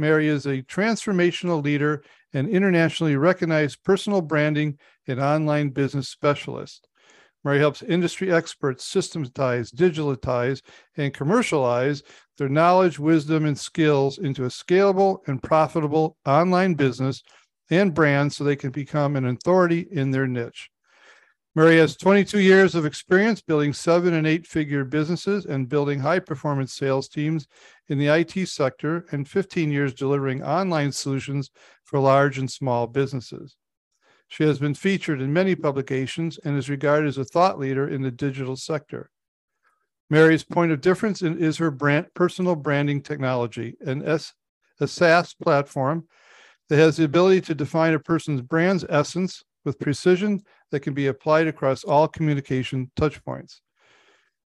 Mary is a transformational leader and internationally recognized personal branding and online business specialist. Mary helps industry experts systematize, digitalize, and commercialize their knowledge, wisdom, and skills into a scalable and profitable online business and brand so they can become an authority in their niche. Mary has 22 years of experience building 7- and 8-figure businesses and building high-performance sales teams in the IT sector, and 15 years delivering online solutions for large and small businesses. She has been featured in many publications and is regarded as a thought leader in the digital sector. Mary's point of difference is her personal branding technology, a SaaS platform that has the ability to define a person's brand's essence with precision that can be applied across all communication touchpoints.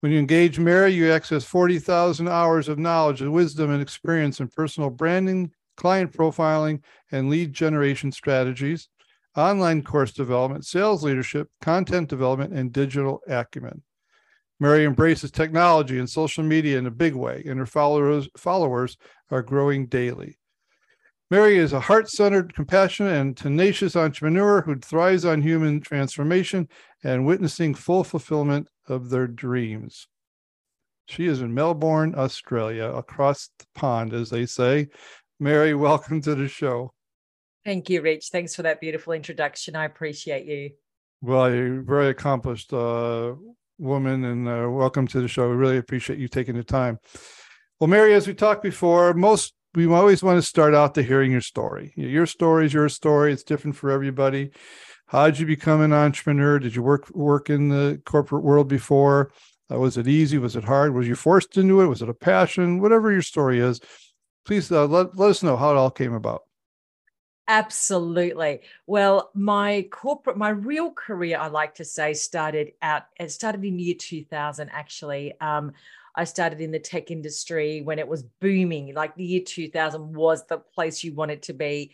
When you engage Mary, you access 40,000 hours of knowledge, wisdom, and experience in personal branding, client profiling, and lead generation strategies, online course development, sales leadership, content development, and digital acumen. Mary embraces technology and social media in a big way, and her followers are growing daily. Mary is a heart-centered, compassionate, and tenacious entrepreneur who thrives on human transformation and witnessing full fulfillment of their dreams. She is in Melbourne, Australia, across the pond, as they say. Mary, welcome to the show. Thank you, Rich. Thanks for that beautiful introduction. I appreciate you. Well, you're a very accomplished woman, and welcome to the show. We really appreciate you taking the time. Well, Mary, as we talked before, we always want to start out to hearing your story. Your story is your story. It's different for everybody. How did you become an entrepreneur? Did you work in the corporate world before? Was it easy? Was it hard? Was you forced into it? Was it a passion? Whatever your story is, please let us know how it all came about. Absolutely. Well, my real career, I like to say, started in year 2000, actually. I started in the tech industry when it was booming. Like, the year 2000 was the place you wanted to be.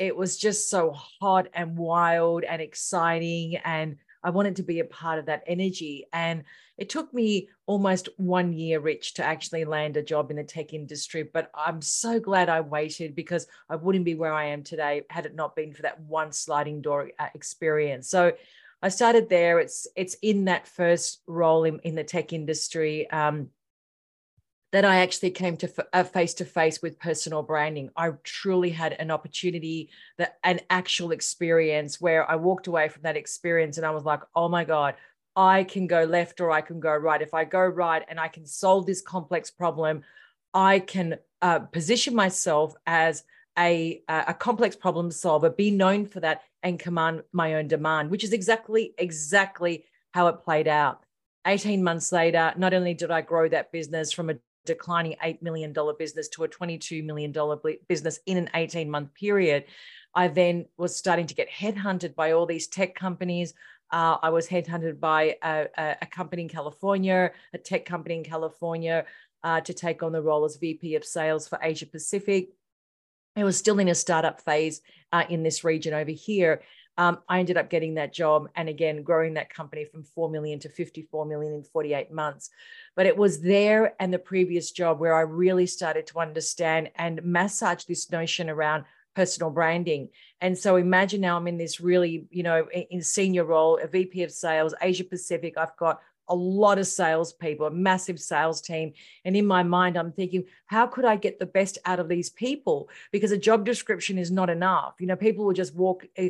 It was just so hot and wild and exciting, and I wanted to be a part of that energy. And it took me almost 1 year, Rich, to actually land a job in the tech industry. But I'm so glad I waited, because I wouldn't be where I am today had it not been for that one sliding door experience. So I started there. It's in that first role in the tech industry that I actually came to face-to-face with personal branding. I truly had an opportunity, an actual experience, where I walked away from that experience and I was like, oh my God, I can go left or I can go right. If I go right and I can solve this complex problem, I can position myself as a complex problem solver, be known for that, and command my own demand, which is exactly how it played out. 18 months later, not only did I grow that business from a declining $8 million business to a $22 million business in an 18-month period, I then was starting to get headhunted by all these tech companies. I was headhunted by a tech company in California, to take on the role as VP of Sales for Asia Pacific. It was still in a startup phase in this region over here. I ended up getting that job, and again, growing that company from 4 million to 54 million in 48 months. But it was there and the previous job where I really started to understand and massage this notion around personal branding. And so imagine now I'm in this really, in senior role, a VP of sales, Asia Pacific. I've got a lot of salespeople, a massive sales team. And in my mind, I'm thinking, how could I get the best out of these people? Because a job description is not enough. People will just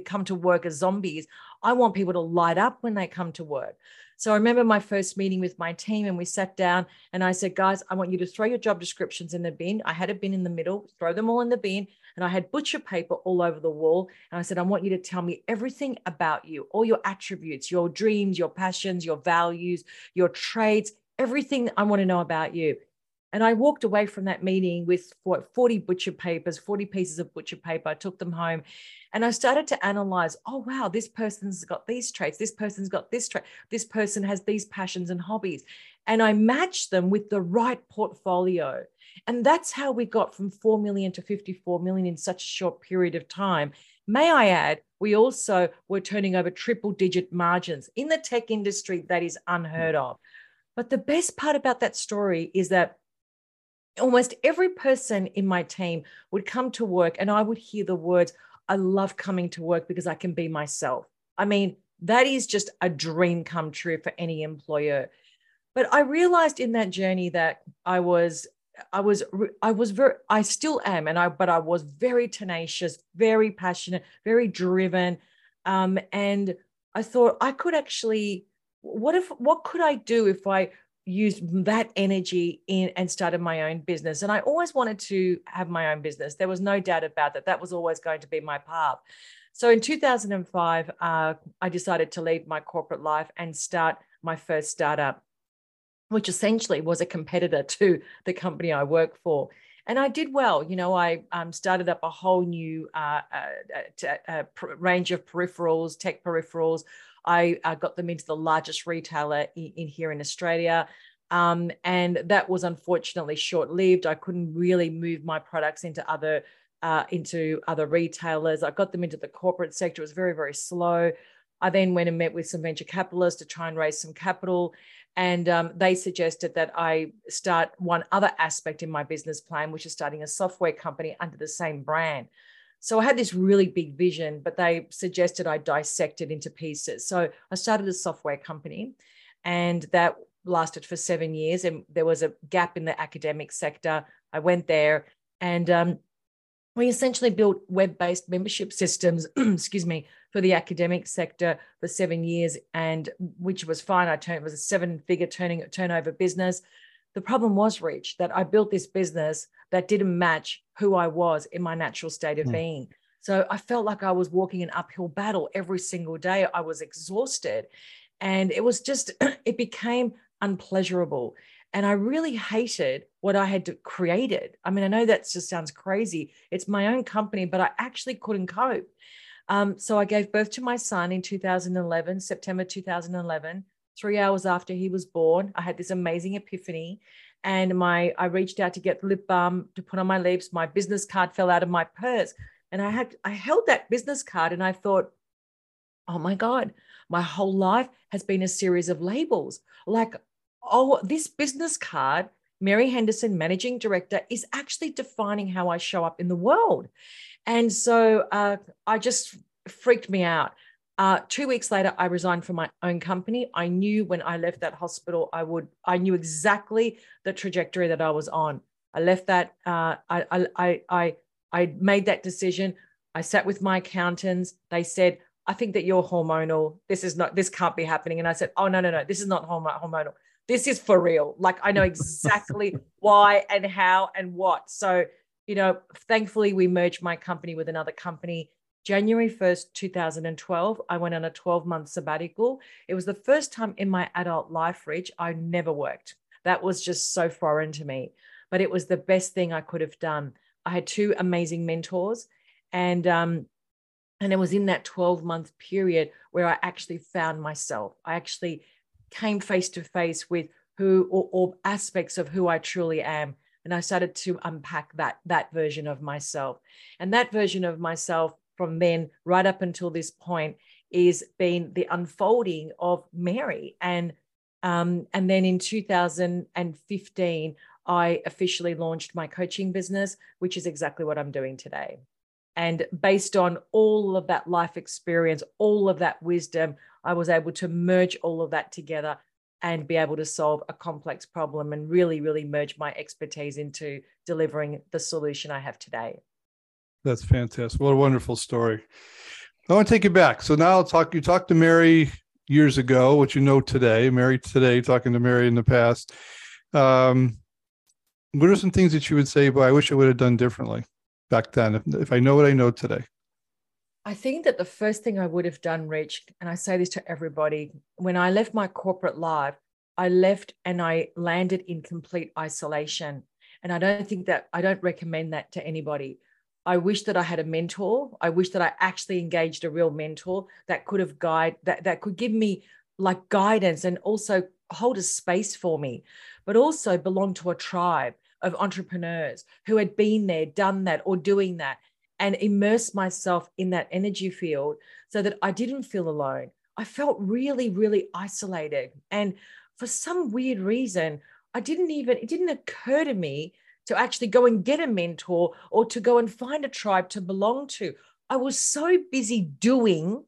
come to work as zombies. I want people to light up when they come to work. So I remember my first meeting with my team, and we sat down and I said, guys, I want you to throw your job descriptions in the bin. I had a bin in the middle, throw them all in the bin. And I had butcher paper all over the wall. And I said, I want you to tell me everything about you, all your attributes, your dreams, your passions, your values, your traits, everything I want to know about you. And I walked away from that meeting with 40 pieces of butcher paper. I took them home and I started to analyze, oh, wow, this person's got these traits. This person's got this trait. This person has these passions and hobbies. And I matched them with the right portfolio. And that's how we got from 4 million to 54 million in such a short period of time. May I add, we also were turning over triple-digit margins in the tech industry. That is unheard of. But the best part about that story is that almost every person in my team would come to work and I would hear the words, I love coming to work because I can be myself. I mean, that is just a dream come true for any employer. But I realized in that journey that I was very tenacious, very passionate, very driven. And I thought I could actually, what could I do if I used that energy in and started my own business? And I always wanted to have my own business. There was no doubt about that. That was always going to be my path. So in 2005, I decided to leave my corporate life and start my first startup, which essentially was a competitor to the company I worked for. And I did well. You know, I started up a whole new range of peripherals, tech peripherals. I got them into the largest retailer in here in Australia. And that was unfortunately short-lived. I couldn't really move my products into other retailers. I got them into the corporate sector. It was very, very slow. I then went and met with some venture capitalists to try and raise some capital. And they suggested that I start one other aspect in my business plan, which is starting a software company under the same brand. So I had this really big vision, but they suggested I dissect it into pieces. So I started a software company and that lasted for 7 years. And there was a gap in the academic sector. I went there and we essentially built web-based membership systems, for the academic sector for 7 years, and which was fine. It was a seven-figure turnover business. The problem was, Rich, that I built this business that didn't match who I was in my natural state of being. So I felt like I was walking an uphill battle every single day. I was exhausted and it became unpleasurable. And I really hated what I had created. I mean, I know that just sounds crazy. It's my own company, but I actually couldn't cope. So I gave birth to my son in September 2011. 3 hours after he was born, I had this amazing epiphany, and I reached out to get lip balm to put on my lips. My business card fell out of my purse, and I held that business card, and I thought, oh my God, my whole life has been a series of labels. Like, oh, this business card, Mary Henderson, Managing Director, is actually defining how I show up in the world, and so I just freaked me out. 2 weeks later, I resigned from my own company. I knew when I left that hospital, I knew exactly the trajectory that I was on. I left that, I made that decision. I sat with my accountants. They said, I think that you're hormonal. This can't be happening. And I said, oh, no, this is not hormonal. This is for real. Like, I know exactly why and how and what. So, you know, thankfully we merged my company with another company. January 1st, 2012, I went on a 12-month sabbatical. It was the first time in my adult life, Rich, I never worked. That was just so foreign to me, but it was the best thing I could have done. I had two amazing mentors, and it was in that 12-month period where I actually found myself. I actually came face to face with all aspects of who I truly am, and I started to unpack that version of myself. And that version of myself, from then right up until this point, is been the unfolding of Mary. And then in 2015, I officially launched my coaching business, which is exactly what I'm doing today. And based on all of that life experience, all of that wisdom, I was able to merge all of that together and be able to solve a complex problem and really, really merge my expertise into delivering the solution I have today. That's fantastic. What a wonderful story. I want to take you back. So now you talked to Mary years ago, what you know today, Mary today, talking to Mary in the past. What are some things that you would say, but I wish I would have done differently back then if I know what I know today? I think that the first thing I would have done, Rich, and I say this to everybody, when I left my corporate life, I left and I landed in complete isolation. And I don't recommend that to anybody. I wish that I had a mentor. I wish that I actually engaged a real mentor that could have that could give me like guidance and also hold a space for me, but also belong to a tribe of entrepreneurs who had been there, done that, or doing that, and immerse myself in that energy field so that I didn't feel alone. I felt really, really isolated. And for some weird reason, it didn't occur to me to actually go and get a mentor or to go and find a tribe to belong to. I was so busy doing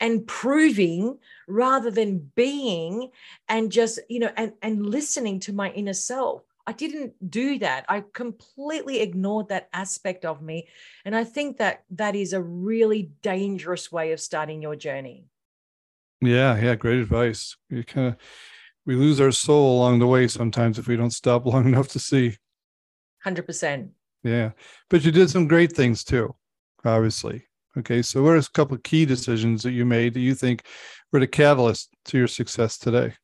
and proving rather than being and just, and listening to my inner self. I didn't do that. I completely ignored that aspect of me. And I think that is a really dangerous way of starting your journey. Yeah, great advice. We lose our soul along the way sometimes if we don't stop long enough to see. 100%. Yeah. But you did some great things too, obviously. Okay. So what are a couple of key decisions that you made that you think were the catalyst to your success today?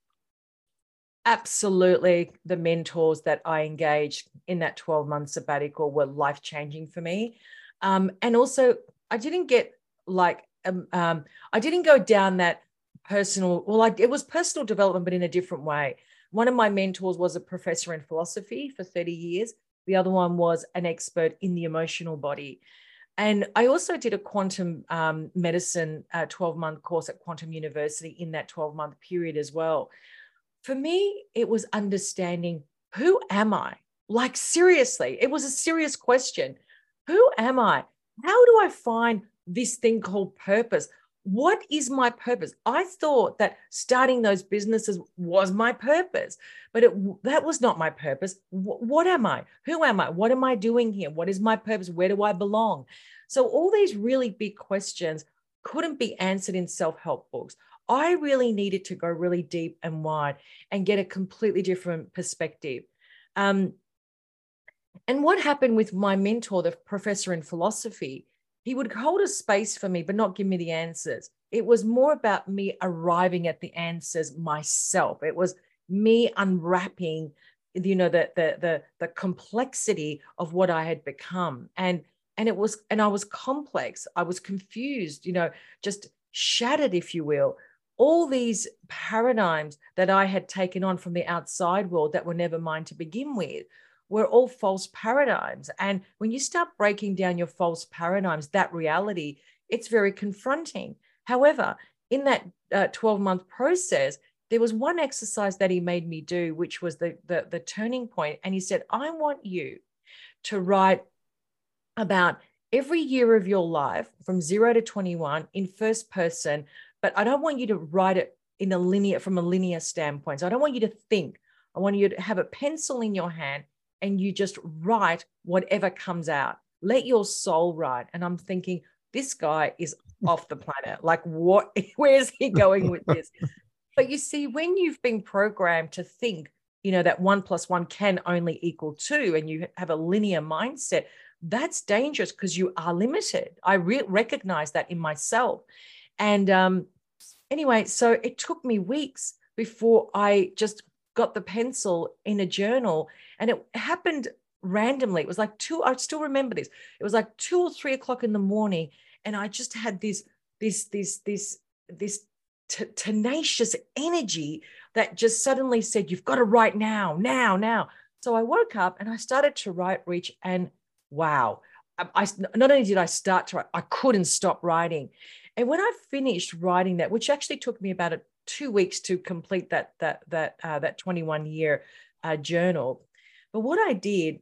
Absolutely. The mentors that I engaged in that 12-month sabbatical were life-changing for me. And also I didn't get I didn't go down that personal. Well, it was personal development, but in a different way. One of my mentors was a professor in philosophy for 30 years. The other one was an expert in the emotional body. And I also did a quantum medicine 12-month course at Quantum University in that 12-month period as well. For me, it was understanding, who am I? Like, seriously, it was a serious question. Who am I? How do I find this thing called purpose? What is my purpose? I thought that starting those businesses was my purpose, but that was not my purpose. What am I? Who am I? What am I doing here? What is my purpose? Where do I belong? So all these really big questions couldn't be answered in self-help books. I really needed to go really deep and wide and get a completely different perspective. And what happened with my mentor, the professor in philosophy, he would hold a space for me, but not give me the answers. It was more about me arriving at the answers myself. It was me unwrapping, the complexity of what I had become. And I was complex. I was confused, just shattered, if you will. All these paradigms that I had taken on from the outside world that were never mine to begin with were all false paradigms. And when you start breaking down your false paradigms, that reality, it's very confronting. However, in that 12-month process, there was one exercise that he made me do, which was the turning point. And he said, I want you to write about every year of your life from 0 to 21 in first person, but I don't want you to write it from a linear standpoint. So I don't want you to think. I want you to have a pencil in your hand and you just write whatever comes out. Let your soul write. And I'm thinking, this guy is off the planet. Like, what? Where's he going with this? But you see, when you've been programmed to think, that 1 plus 1 can only equal 2, and you have a linear mindset, that's dangerous because you are limited. I recognize that in myself. And anyway, so it took me weeks before I just got the pencil in a journal, and it happened randomly. It was like I still remember this. It was like 2 or 3 o'clock in the morning. And I just had this tenacious energy that just suddenly said, you've got to write now, now, now. So I woke up and I started to write, Rich, and wow. I not only did I start to write, I couldn't stop writing. And when I finished writing that, which actually took me about 2 weeks to complete that 21-year journal. But what I did,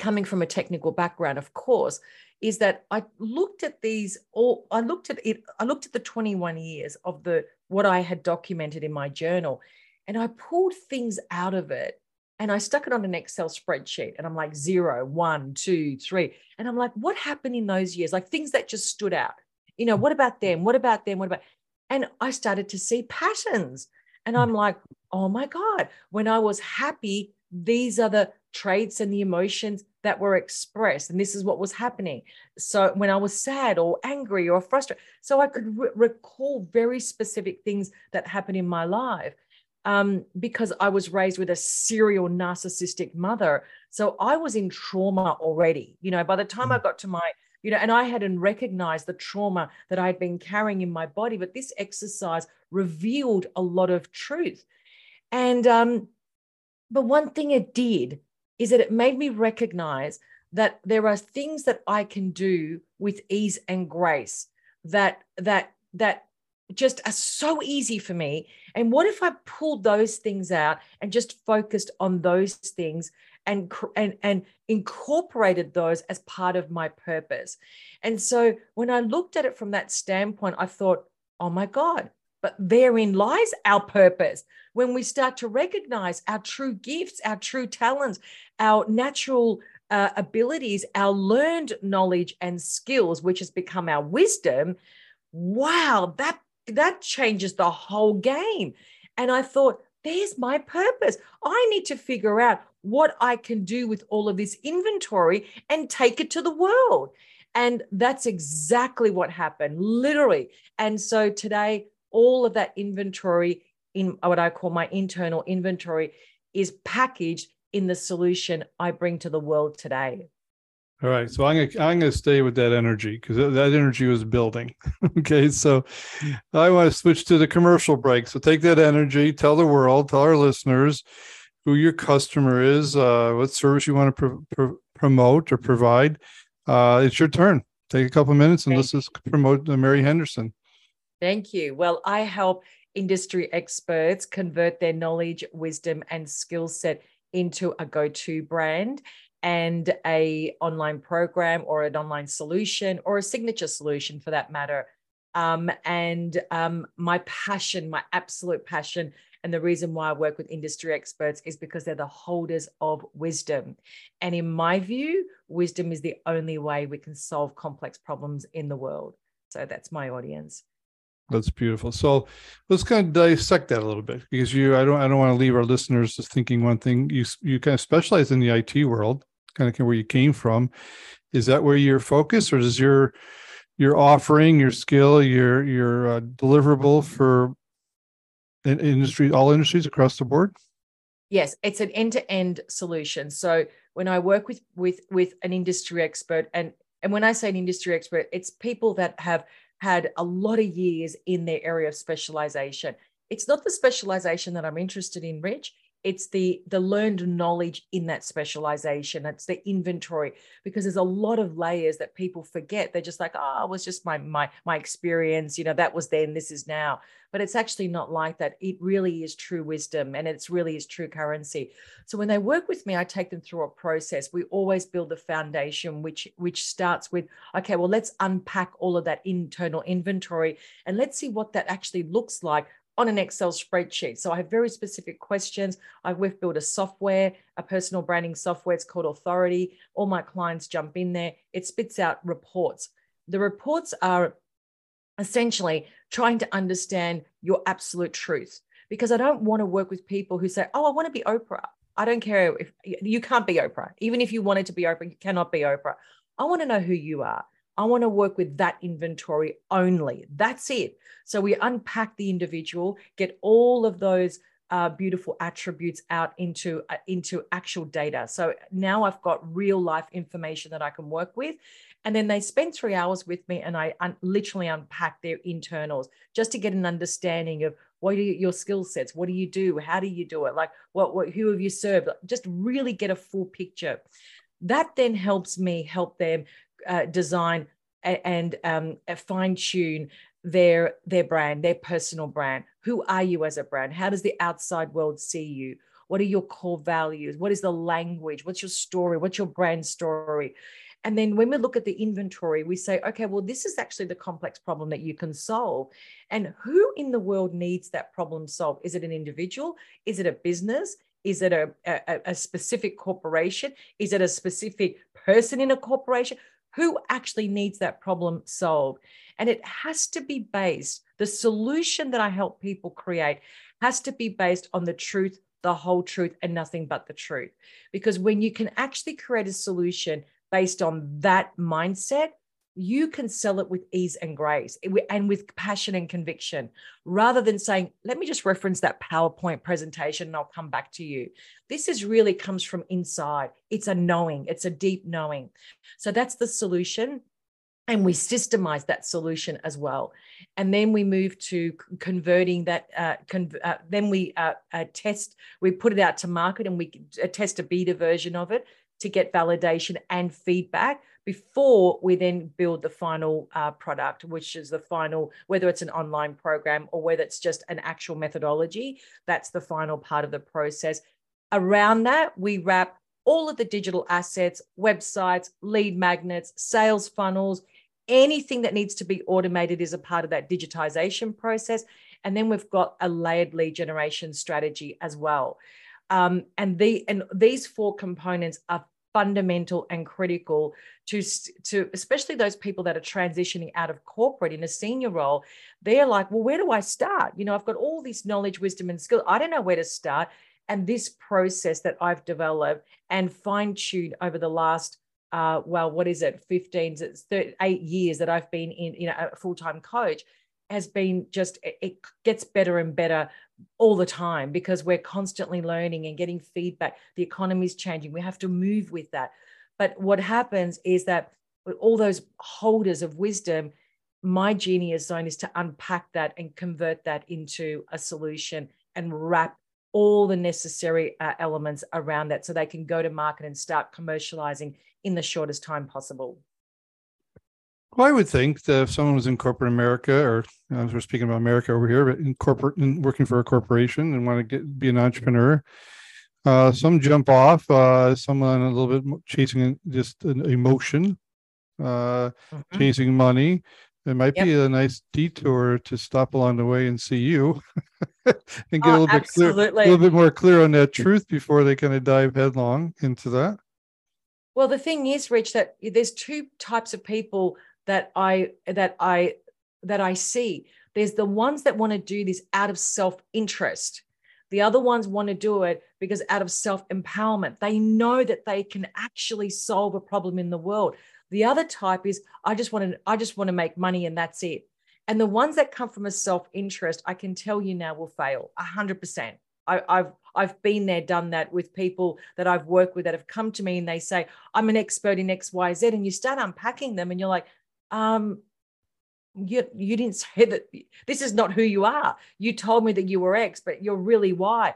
coming from a technical background, of course, is that I looked at I looked at the 21 years of what I had documented in my journal, and I pulled things out of it, and I stuck it on an Excel spreadsheet, and I'm like 0, 1, 2, 3, and I'm like, what happened in those years? Like things that just stood out. What about them? What about them? What about? And I started to see patterns. And I'm like, oh my God, when I was happy, these are the traits and the emotions that were expressed. And this is what was happening. So when I was sad or angry or frustrated, so I could recall very specific things that happened in my life. because I was raised with a serial narcissistic mother. So I was in trauma already, you know, by the time I got to my, you know, and I hadn't recognized the trauma that I had been carrying in my body, but this exercise revealed a lot of truth. And, but one thing it did is that it made me recognize that there are things that I can do with ease and grace that just are so easy for me. And what if I pulled those things out and just focused on those things and incorporated those as part of my purpose? And so when I looked at it from that standpoint, I thought, oh my God, but therein lies our purpose. When we start to recognize our true gifts, our true talents, our natural abilities, our learned knowledge and skills, which has become our wisdom, wow, that changes the whole game. And I thought, there's my purpose. I need to figure out what I can do with all of this inventory and take it to the world. And that's exactly what happened, literally. And so today, all of that inventory in what I call my internal inventory is packaged in the solution I bring to the world today. All right. So I'm going to stay with that energy because that energy was building. Okay. So I want to switch to the commercial break. So take that energy, tell the world, tell our listeners who your customer is, what service you want to promote or provide. It's your turn. Take a couple of minutes and let's just promote Mary Henderson. Thank you. Well, I help industry experts convert their knowledge, wisdom, and skill set into a go-to brand and a online program or an online solution or a signature solution for that matter. My passion, my absolute passion, and the reason why I work with industry experts is because they're the holders of wisdom. And in my view, wisdom is the only way we can solve complex problems in the world. So that's my audience. That's beautiful. So let's kind of dissect that a little bit because I don't want to leave our listeners just thinking one thing. You kind of specialize in the IT world, kind of where you came from. Is that where your focus, or is your offering, your skill, your deliverable for an industry, all industries across the board? Yes, it's an end-to-end solution. So when I work with an industry expert, and when I say an industry expert, it's people that have had a lot of years in their area of specialization. It's not the specialization that I'm interested in, Rich. It's the learned knowledge in that specialization. It's the inventory, because there's a lot of layers that people forget. They're just like, oh, it was just my experience. You know, that was then, this is now. But it's actually not like that. It really is true wisdom, and it's really is true currency. So when they work with me, I take them through a process. We always build the foundation, which starts with, okay, well, let's unpack all of that internal inventory and let's see what that actually looks like on an Excel spreadsheet. So I have very specific questions. We've built a software, a personal branding software. It's called Authority. All my clients jump in there. It spits out reports. The reports are essentially trying to understand your absolute truth, because I don't want to work with people who say, oh, I want to be Oprah. I don't care if you can't be Oprah. Even if you wanted to be Oprah, you cannot be Oprah. I want to know who you are. I want to work with that inventory only. That's it. So we unpack the individual, get all of those beautiful attributes out into actual data. So now I've got real life information that I can work with. And then they spend 3 hours with me and I literally unpack their internals just to get an understanding of what are your skill sets? What do you do? How do you do it? Like who have you served? Just really get a full picture. That then helps me help them design and fine-tune their brand, their personal brand. Who are you as a brand? How does the outside world see you? What are your core values? What is the language? What's your story? What's your brand story? And then when we look at the inventory, we say, okay, well, this is actually the complex problem that you can solve. And who in the world needs that problem solved? Is it an individual? Is it a business? Is it a specific corporation? Is it a specific person in a corporation? Who actually needs that problem solved? And it has to be based, the solution that I help people create has to be based on the truth, the whole truth, and nothing but the truth. Because when you can actually create a solution based on that mindset, you can sell it with ease and grace and with passion and conviction, rather than saying, let me just reference that PowerPoint presentation and I'll come back to you. This is really comes from inside. It's a knowing. It's a deep knowing. So that's the solution. And we systemize that solution as well. And then we move to converting that, then we test, we put it out to market and we test a beta version of it to get validation and feedback before we then build the final product, which is the final, whether it's an online program or whether it's just an actual methodology, that's the final part of the process. Around that, we wrap all of the digital assets, websites, lead magnets, sales funnels, anything that needs to be automated is a part of that digitization process. And then we've got a layered lead generation strategy as well. And these four components are fundamental and critical to especially those people that are transitioning out of corporate in a senior role. They're like, well, where do I start? You know, I've got all this knowledge, wisdom, and skill. I don't know where to start. And this process that I've developed and fine-tuned over the last, 8 years that I've been in, a full-time coach has been just, it gets better and better all the time because we're constantly learning and getting feedback. The economy is changing. We have to move with that. But what happens is that with all those holders of wisdom, my genius zone is to unpack that and convert that into a solution and wrap all the necessary elements around that so they can go to market and start commercializing in the shortest time possible. Well, I would think that if someone was in corporate America, or we're speaking about America over here, but in corporate and working for a corporation and want to be an entrepreneur, some jump off, someone a little bit chasing just an emotion, chasing money. It might be a nice detour to stop along the way and see you and get a little bit more clear on that truth before they kind of dive headlong into that. Well, the thing is, Rich, that there's two types of people that I see. There's the ones that want to do this out of self-interest. The other ones want to do it because out of self-empowerment, they know that they can actually solve a problem in the world. The other type is, I just want to make money and that's it. And the ones that come from a self-interest, I can tell you now will fail 100%. I've been there, done that with people that I've worked with that have come to me and they say, I'm an expert in X, Y, Z. And you start unpacking them and you're like, you didn't say that. This is not who you are. You told me that you were X, but you're really Y.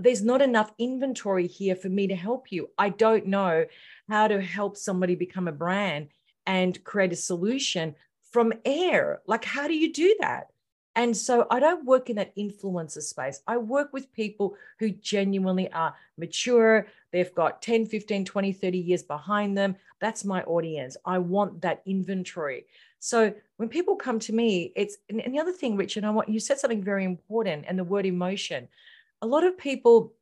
There's not enough inventory here for me to help you. I don't know how to help somebody become a brand and create a solution from air. Like, how do you do that? And so I don't work in that influencer space. I work with people who genuinely are mature. They've got 10, 15, 20, 30 years behind them. That's my audience. I want that inventory. So when people come to me, it's, and the other thing, Richard, you said something very important, and the word emotion. A lot of people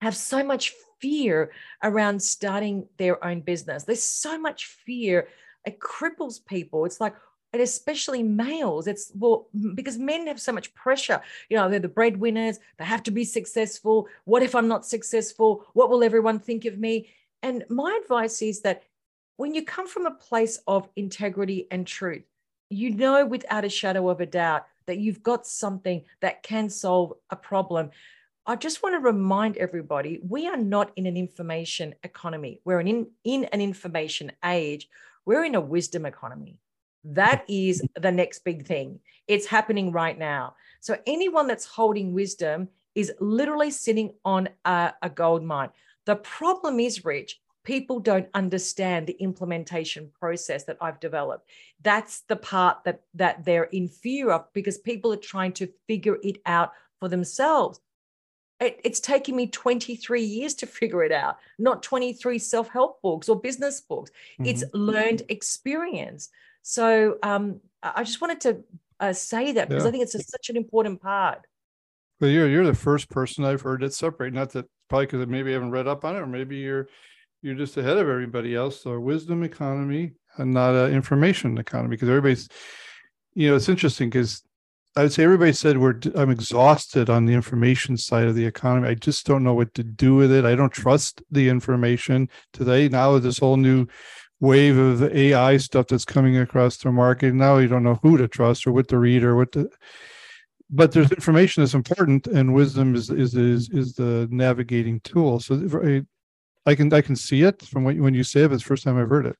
have so much fear around starting their own business. There's so much fear. It cripples people. It's like, and especially males, it's, well, because men have so much pressure. You know, they're the breadwinners. They have to be successful. What if I'm not successful? What will everyone think of me? And my advice is that when you come from a place of integrity and truth, you know without a shadow of a doubt that you've got something that can solve a problem. I just want to remind everybody, we are not in an information economy. We're in an information age. We're in a wisdom economy. That is the next big thing. It's happening right now. So anyone that's holding wisdom is literally sitting on a gold mine. The problem is, Rich, people don't understand the implementation process that I've developed. That's the part that they're in fear of, because people are trying to figure it out for themselves. It's taken me 23 years to figure it out, not 23 self-help books or business books. Mm-hmm. It's learned experience. So I just wanted to say that because I think it's such an important part. Well, you're the first person I've heard that separate. Not that, probably because maybe I haven't read up on it, or maybe you're just ahead of everybody else. So wisdom economy and not an information economy, because everybody's, it's interesting because I would say everybody said I'm exhausted on the information side of the economy. I just don't know what to do with it. I don't trust the information today. Now with this whole new wave of the AI stuff that's coming across the market. Now you don't know who to trust or what to read or what to, but there's information that's important, and wisdom is the navigating tool. So I can see it from when you say it, but it's the first time I've heard it.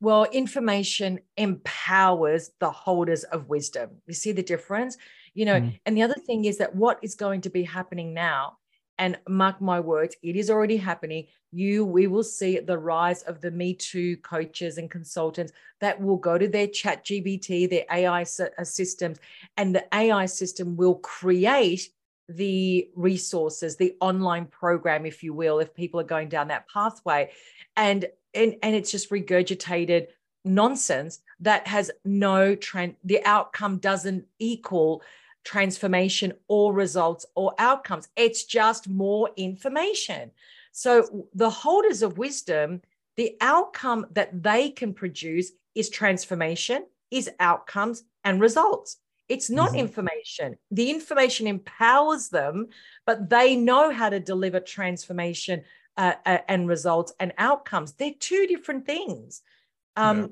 Well, information empowers the holders of wisdom. You see the difference? You know, and the other thing is that what is going to be happening now, and mark my words, it is already happening. We will see the rise of the Me Too coaches and consultants that will go to their ChatGPT, their AI systems, and the AI system will create the resources, the online program, if you will, if people are going down that pathway. And it's just regurgitated nonsense that has no trend. The outcome doesn't equal transformation or results or outcomes. It's just more information. So the holders of wisdom, the outcome that they can produce is transformation, is outcomes and results. It's not information. The information empowers them, but they know how to deliver transformation and results and outcomes. They're two different things. And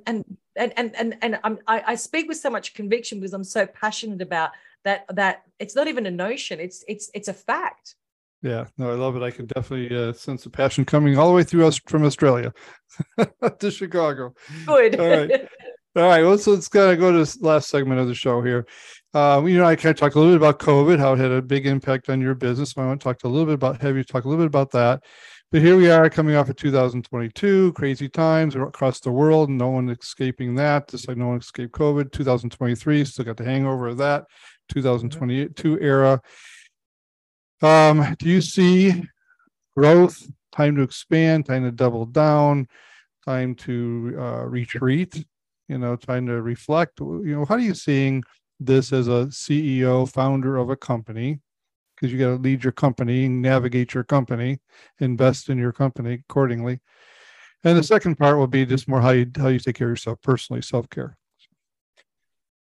I speak with so much conviction because I'm so passionate about that it's not even a notion. It's a fact. Yeah, no, I love it. I can definitely sense the passion coming all the way through us from Australia to Chicago. Good. All right. All right, well, so let's kind of go to this last segment of the show here. You know, I kind of talked a little bit about COVID, how it had a big impact on your business. So I want to have you talk a little bit about that. But here we are coming off of 2022, crazy times across the world, no one escaping that, just like no one escaped COVID. 2023, still got the hangover of that 2022 era. Do you see growth, time to expand, time to double down, time to retreat? You know, trying to reflect, you know, how are you seeing this as a CEO, founder of a company? Because you got to lead your company, navigate your company, invest in your company accordingly. And the second part will be just more how you take care of yourself personally, self-care.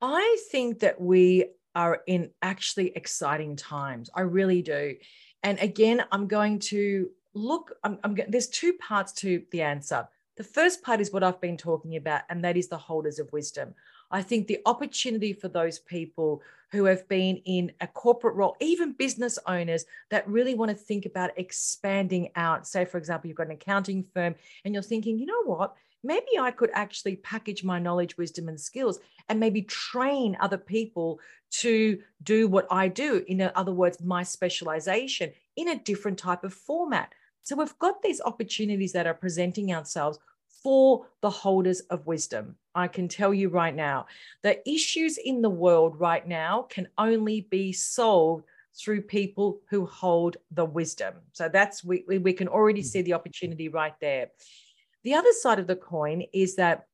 I think that we are in actually exciting times. I really do. And again, I'm going to look, there's two parts to the answer. The first part is what I've been talking about, and that is the holders of wisdom. I think the opportunity for those people who have been in a corporate role, even business owners that really want to think about expanding out. Say, for example, you've got an accounting firm and you're thinking, you know what, maybe I could actually package my knowledge, wisdom, and skills and maybe train other people to do what I do. In other words, my specialization in a different type of format. So we've got these opportunities that are presenting ourselves for the holders of wisdom. I can tell you right now, the issues in the world right now can only be solved through people who hold the wisdom. So that's we can already see the opportunity right there. The other side of the coin is that,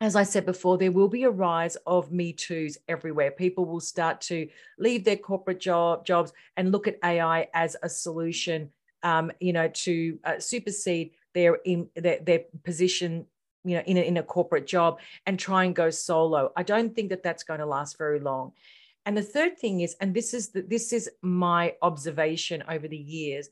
as I said before, there will be a rise of Me Too's everywhere. People will start to leave their corporate jobs and look at AI as a solution to supersede their position, you know, in a corporate job and try and go solo. I don't think that's going to last very long. And the third thing is, and this is my observation over the years,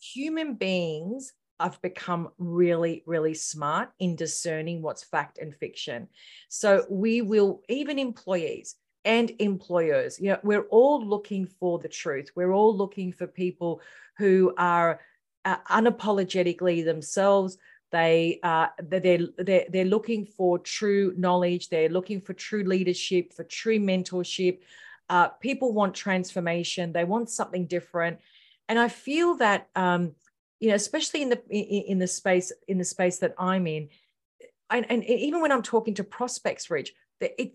human beings have become really, really smart in discerning what's fact and fiction. So we will, even employees and employers, you know, we're all looking for the truth. We're all looking for people who are unapologetically themselves. They're looking for true knowledge. They're looking for true leadership, for true mentorship. People want transformation. They want something different. And I feel that you know, especially in the space that I'm in, and even when I'm talking to prospects, Rich,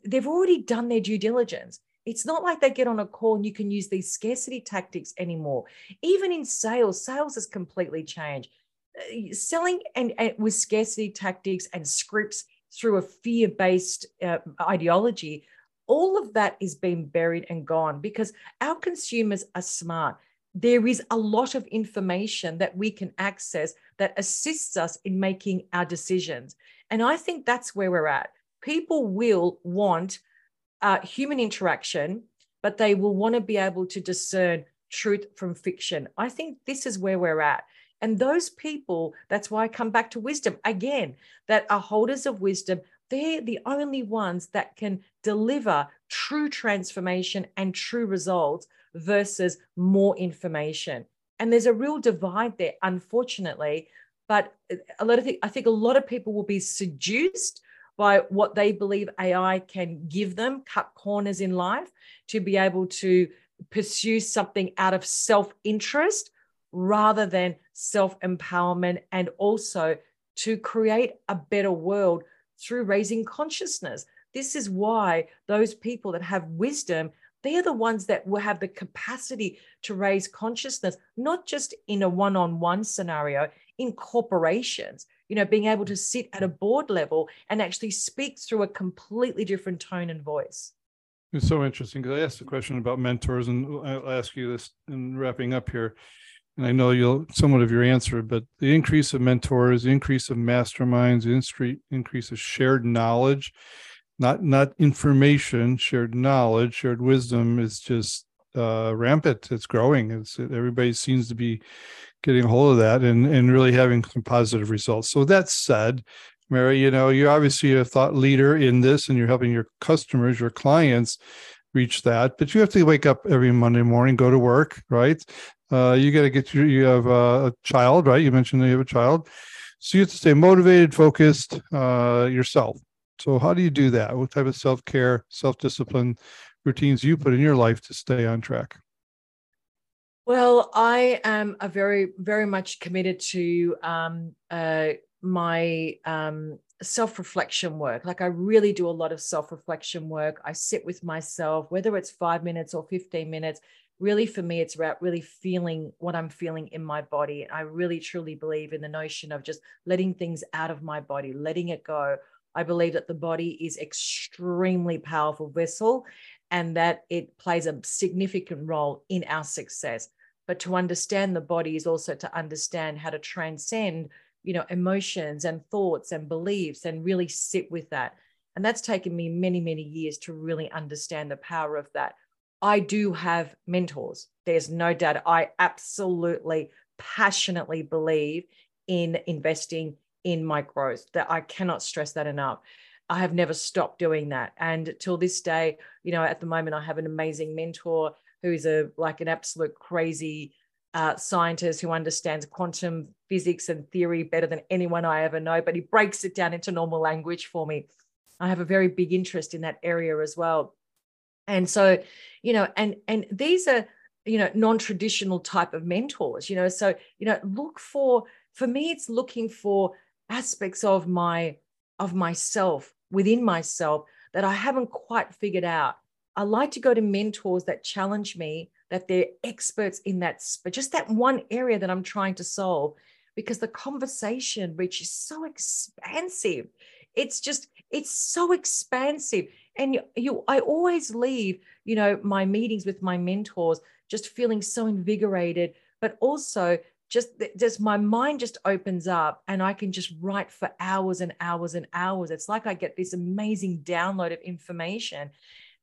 they've already done their due diligence. It's not like they get on a call and you can use these scarcity tactics anymore. Even in sales has completely changed. Selling and with scarcity tactics and scripts through a fear-based ideology, all of that is being buried and gone because our consumers are smart. There is a lot of information that we can access that assists us in making our decisions. And I think that's where we're at. People will want human interaction, but they will want to be able to discern truth from fiction. I think this is where we're at. And those people, that's why I come back to wisdom again, that are holders of wisdom, they're the only ones that can deliver true transformation and true results versus more information. And there's a real divide there, unfortunately. But I think a lot of people will be seduced by what they believe AI can give them, cut corners in life, to be able to pursue something out of self-interest rather than self-empowerment, and also to create a better world through raising consciousness. This is why those people that have wisdom, they're the ones that will have the capacity to raise consciousness, not just in a one-on-one scenario, in corporations. You know, being able to sit at a board level and actually speak through a completely different tone and voice. It's so interesting, because I asked a question about mentors, and I'll ask you this in wrapping up here. And I know you'll somewhat of your answer, but the increase of mentors, the increase of masterminds, the increase of shared knowledge, not information, shared knowledge, shared wisdom is just rampant. It's growing. Everybody seems to be getting a hold of that and really having some positive results. So that said, Mary, you know, you're obviously a thought leader in this, and you're helping your customers, your clients reach that. But you have to wake up every Monday morning, go to work, right? You got to get through. You have a child, right? You mentioned that you have a child. So you have to stay motivated, focused yourself. So how do you do that? What type of self-care, self-discipline routines you put in your life to stay on track? Well, I am a very, very much committed to my self-reflection work. Like, I really do a lot of self-reflection work. I sit with myself, whether it's 5 minutes or 15 minutes. Really, for me, it's about really feeling what I'm feeling in my body. And I really, truly believe in the notion of just letting things out of my body, letting it go. I believe that the body is extremely powerful vessel, and that it plays a significant role in our success. But to understand the body is also to understand how to transcend, you know, emotions and thoughts and beliefs, and really sit with that. And that's taken me many, many years to really understand the power of that. I do have mentors. There's no doubt. I absolutely passionately believe in investing in my growth. That I cannot stress that enough. I have never stopped doing that. And till this day, you know, at the moment, I have an amazing mentor who is an absolute crazy scientist who understands quantum physics and theory better than anyone I ever know, but he breaks it down into normal language for me. I have a very big interest in that area as well. And so, you know, and these are, you know, non-traditional type of mentors, you know, so, you know, for me, it's looking for aspects of myself within myself that I haven't quite figured out. I like to go to mentors that challenge me, that they're experts in that, but just that one area that I'm trying to solve, because the conversation, Rich, is so expansive. It's so expansive. And I always leave, you know, my meetings with my mentors just feeling so invigorated, but also just my mind just opens up, and I can just write for hours and hours and hours. It's like I get this amazing download of information.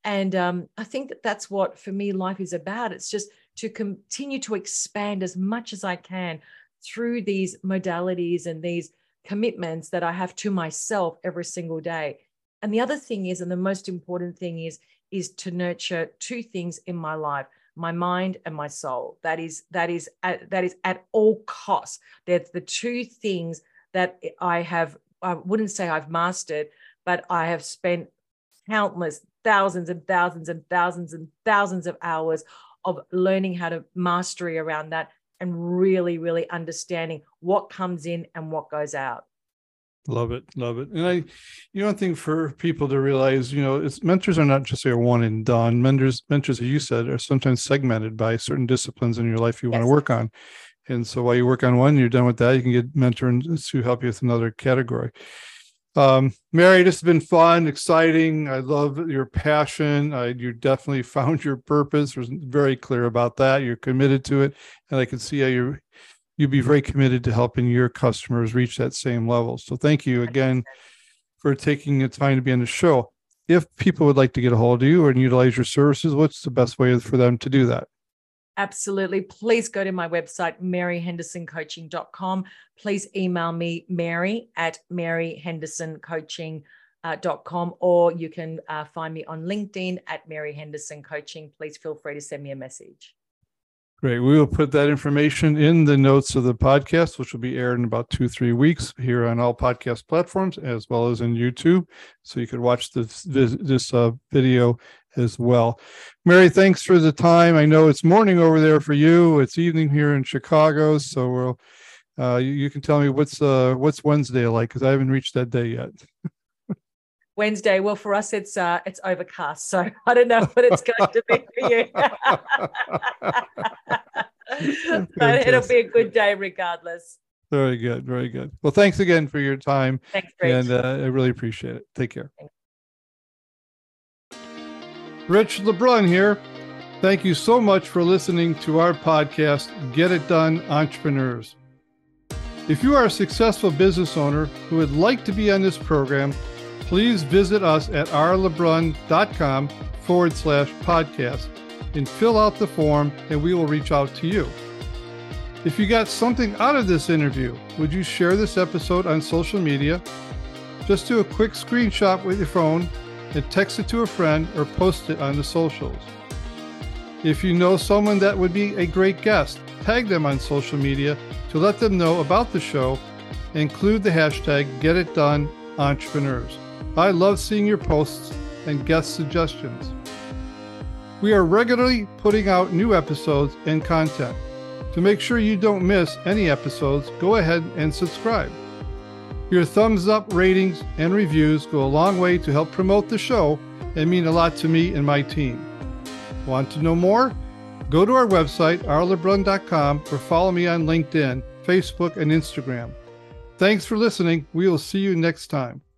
And I think that's what, for me, life is about. It's just to continue to expand as much as I can through these modalities and these commitments that I have to myself every single day. And the other thing is, and the most important thing is to nurture two things in my life: my mind and my soul. That is at all costs. That's the two things that I have. I wouldn't say I've mastered, but I have spent countless thousands and thousands and thousands and thousands of hours of learning how to mastery around that, and really, really understanding what comes in and what goes out. Love it. Love it. And one thing for people to realize, you know, is mentors are not just a one and done. Mentors, as you said, are sometimes segmented by certain disciplines in your life you want to work on. And so while you work on one, you're done with that, you can get mentors to help you with another category. Mary, this has been fun, exciting. I love your passion. You definitely found your purpose. Was very clear about that. You're committed to it. And I can see how you'd be very committed to helping your customers reach that same level. So thank you again for taking the time to be on the show. If people would like to get a hold of you and utilize your services, what's the best way for them to do that? Absolutely. Please go to my website, maryhendersoncoaching.com. Please email me, mary@maryhendersoncoaching.com, or you can find me on LinkedIn at Mary Henderson Coaching. Please feel free to send me a message. Great. We will put that information in the notes of the podcast, which will be aired in about 2-3 weeks here on all podcast platforms, as well as in YouTube. So you could watch this video as well. Mary, thanks for the time. I know it's morning over there for you. It's evening here in Chicago. So we'll, you can tell me what's Wednesday like, because I haven't reached that day yet. Wednesday. Well, for us, it's overcast, so I don't know what it's going to be for you, but it'll be a good day regardless. Very good. Very good. Well, thanks again for your time. Thanks, Rich. And I really appreciate it. Take care. Thanks. Rich LeBrun here. Thank you so much for listening to our podcast, Get It Done Entrepreneurs. If you are a successful business owner who would like to be on this program, please visit us at rlebrun.com/podcast and fill out the form, and we will reach out to you. If you got something out of this interview, would you share this episode on social media? Just do a quick screenshot with your phone and text it to a friend or post it on the socials. If you know someone that would be a great guest, tag them on social media to let them know about the show. Include the hashtag GetItDoneEntrepreneurs. I love seeing your posts and guest suggestions. We are regularly putting out new episodes and content. To make sure you don't miss any episodes, go ahead and subscribe. Your thumbs up, ratings, and reviews go a long way to help promote the show and mean a lot to me and my team. Want to know more? Go to our website, rlebrun.com, or follow me on LinkedIn, Facebook, and Instagram. Thanks for listening. We will see you next time.